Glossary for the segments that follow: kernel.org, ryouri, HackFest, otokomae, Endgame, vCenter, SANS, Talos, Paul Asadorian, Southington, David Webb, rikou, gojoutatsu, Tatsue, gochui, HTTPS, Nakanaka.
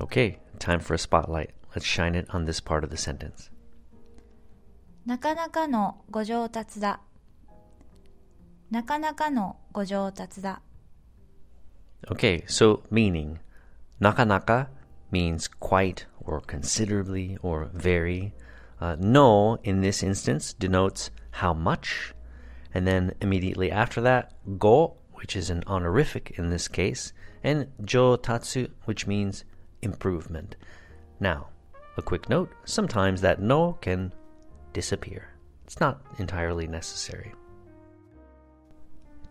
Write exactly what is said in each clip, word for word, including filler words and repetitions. Okay, time for a spotlight. Let's shine it on this part of the sentence. Nakanaka no gojoutatsu da. Nakanaka no gojoutatsu da. Okay, so meaning. Nakanaka means quite or considerably or very. Uh, no, in this instance, denotes how much. And then immediately after that, go, which is an honorific in this case, and joutatsu, which means improvement. Now, a quick note, sometimes that no can disappear. It's not entirely necessary.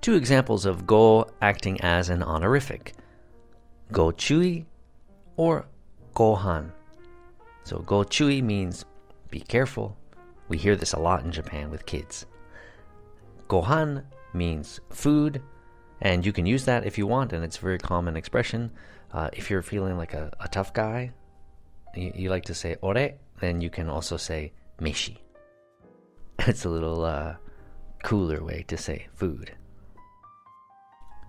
Two examples of go acting as an honorific. Gochui or gohan. So gochui means be careful. We hear this a lot in Japan with kids. Gohan means food, and you can use that if you want, and it's a very common expression. Uh, if you're feeling like a, a tough guy, you, you like to say ore, then you can also say meshi. It's a little uh, cooler way to say food.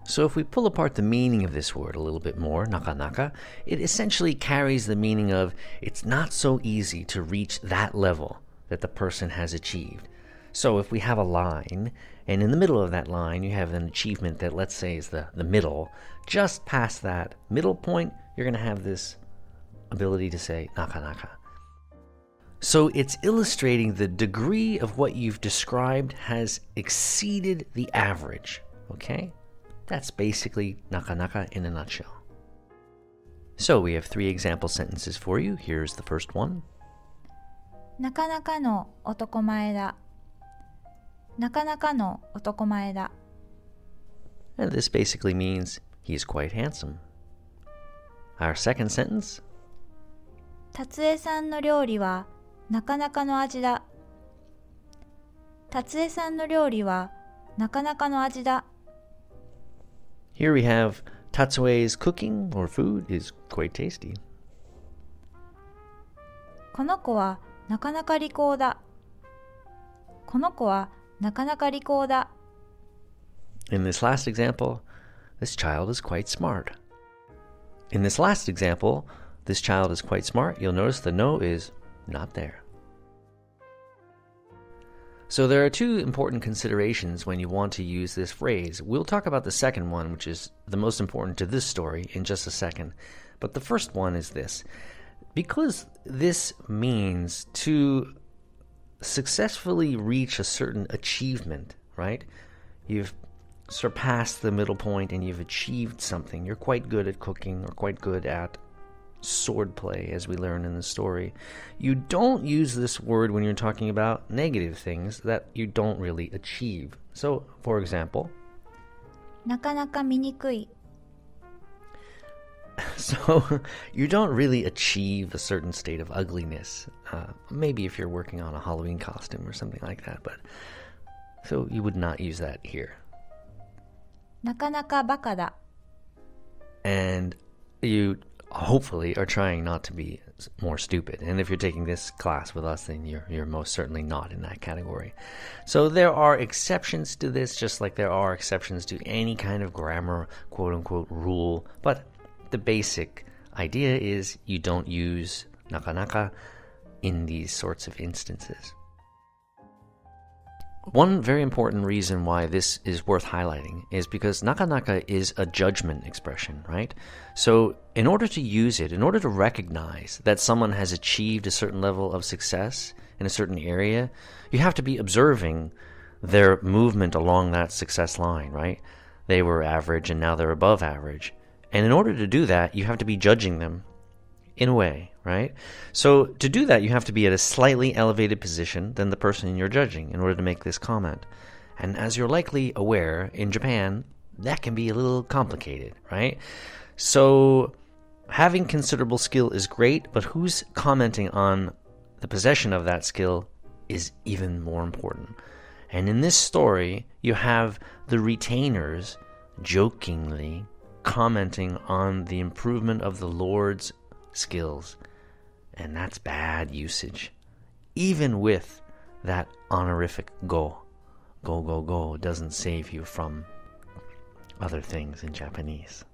So if we pull apart the meaning of this word a little bit more, nakanaka, it essentially carries the meaning of it's not so easy to reach that level that the person has achieved. So if we have a line, and in the middle of that line you have an achievement that, let's say, is the, the middle, just past that middle point, you're going to have this ability to say nakanaka. So it's illustrating the degree of what you've described has exceeded the average, okay? That's basically nakanaka in a nutshell. So we have three example sentences for you. Here's the first one. Nakanaka no otokomae da. Nakanaka no otokomae da. And this basically means he's quite handsome. Our second sentence. Tatsue-san no ryouri wa nakanaka no aji da. Tatsue-san no ryouri wa nakanaka no aji da. Here we have Tatsue's cooking or food is quite tasty. Konoko wa nakanaka rikou da. Konoko wa nakanaka rikou da. In this last example, this child is quite smart. In this last example, this child is quite smart. You'll notice the no is not there. So there are two important considerations when you want to use this phrase. We'll talk about the second one, which is the most important to this story, in just a second. But the first one is this. Because this means to successfully reach a certain achievement, right? You've surpassed the middle point and you've achieved something. You're quite good at cooking or quite good at swordplay, as we learn in the story. You don't use this word when you're talking about negative things that you don't really achieve. So, for example, nakanaka minikui. So, you don't really achieve a certain state of ugliness. Uh, maybe if you're working on a Halloween costume or something like that, but so you would not use that here. Nakanaka baka da. And you hopefully are trying not to be more stupid. And if you're taking this class with us, then you're, you're most certainly not in that category. So there are exceptions to this, just like there are exceptions to any kind of grammar, quote-unquote, rule. But the basic idea is you don't use nakanaka in these sorts of instances. One very important reason why this is worth highlighting is because nakanaka is a judgment expression, right? So in order to use it, in order to recognize that someone has achieved a certain level of success in a certain area, you have to be observing their movement along that success line, right? They were average and now they're above average. And in order to do that, you have to be judging them in a way, right? So to do that, you have to be at a slightly elevated position than the person you're judging in order to make this comment. And as you're likely aware, in Japan, that can be a little complicated, right? So having considerable skill is great, but who's commenting on the possession of that skill is even more important. And in this story, you have the retainers jokingly commenting on the improvement of the Lord's skills. And that's bad usage, even with that honorific go. Go, go, go doesn't save you from other things in Japanese.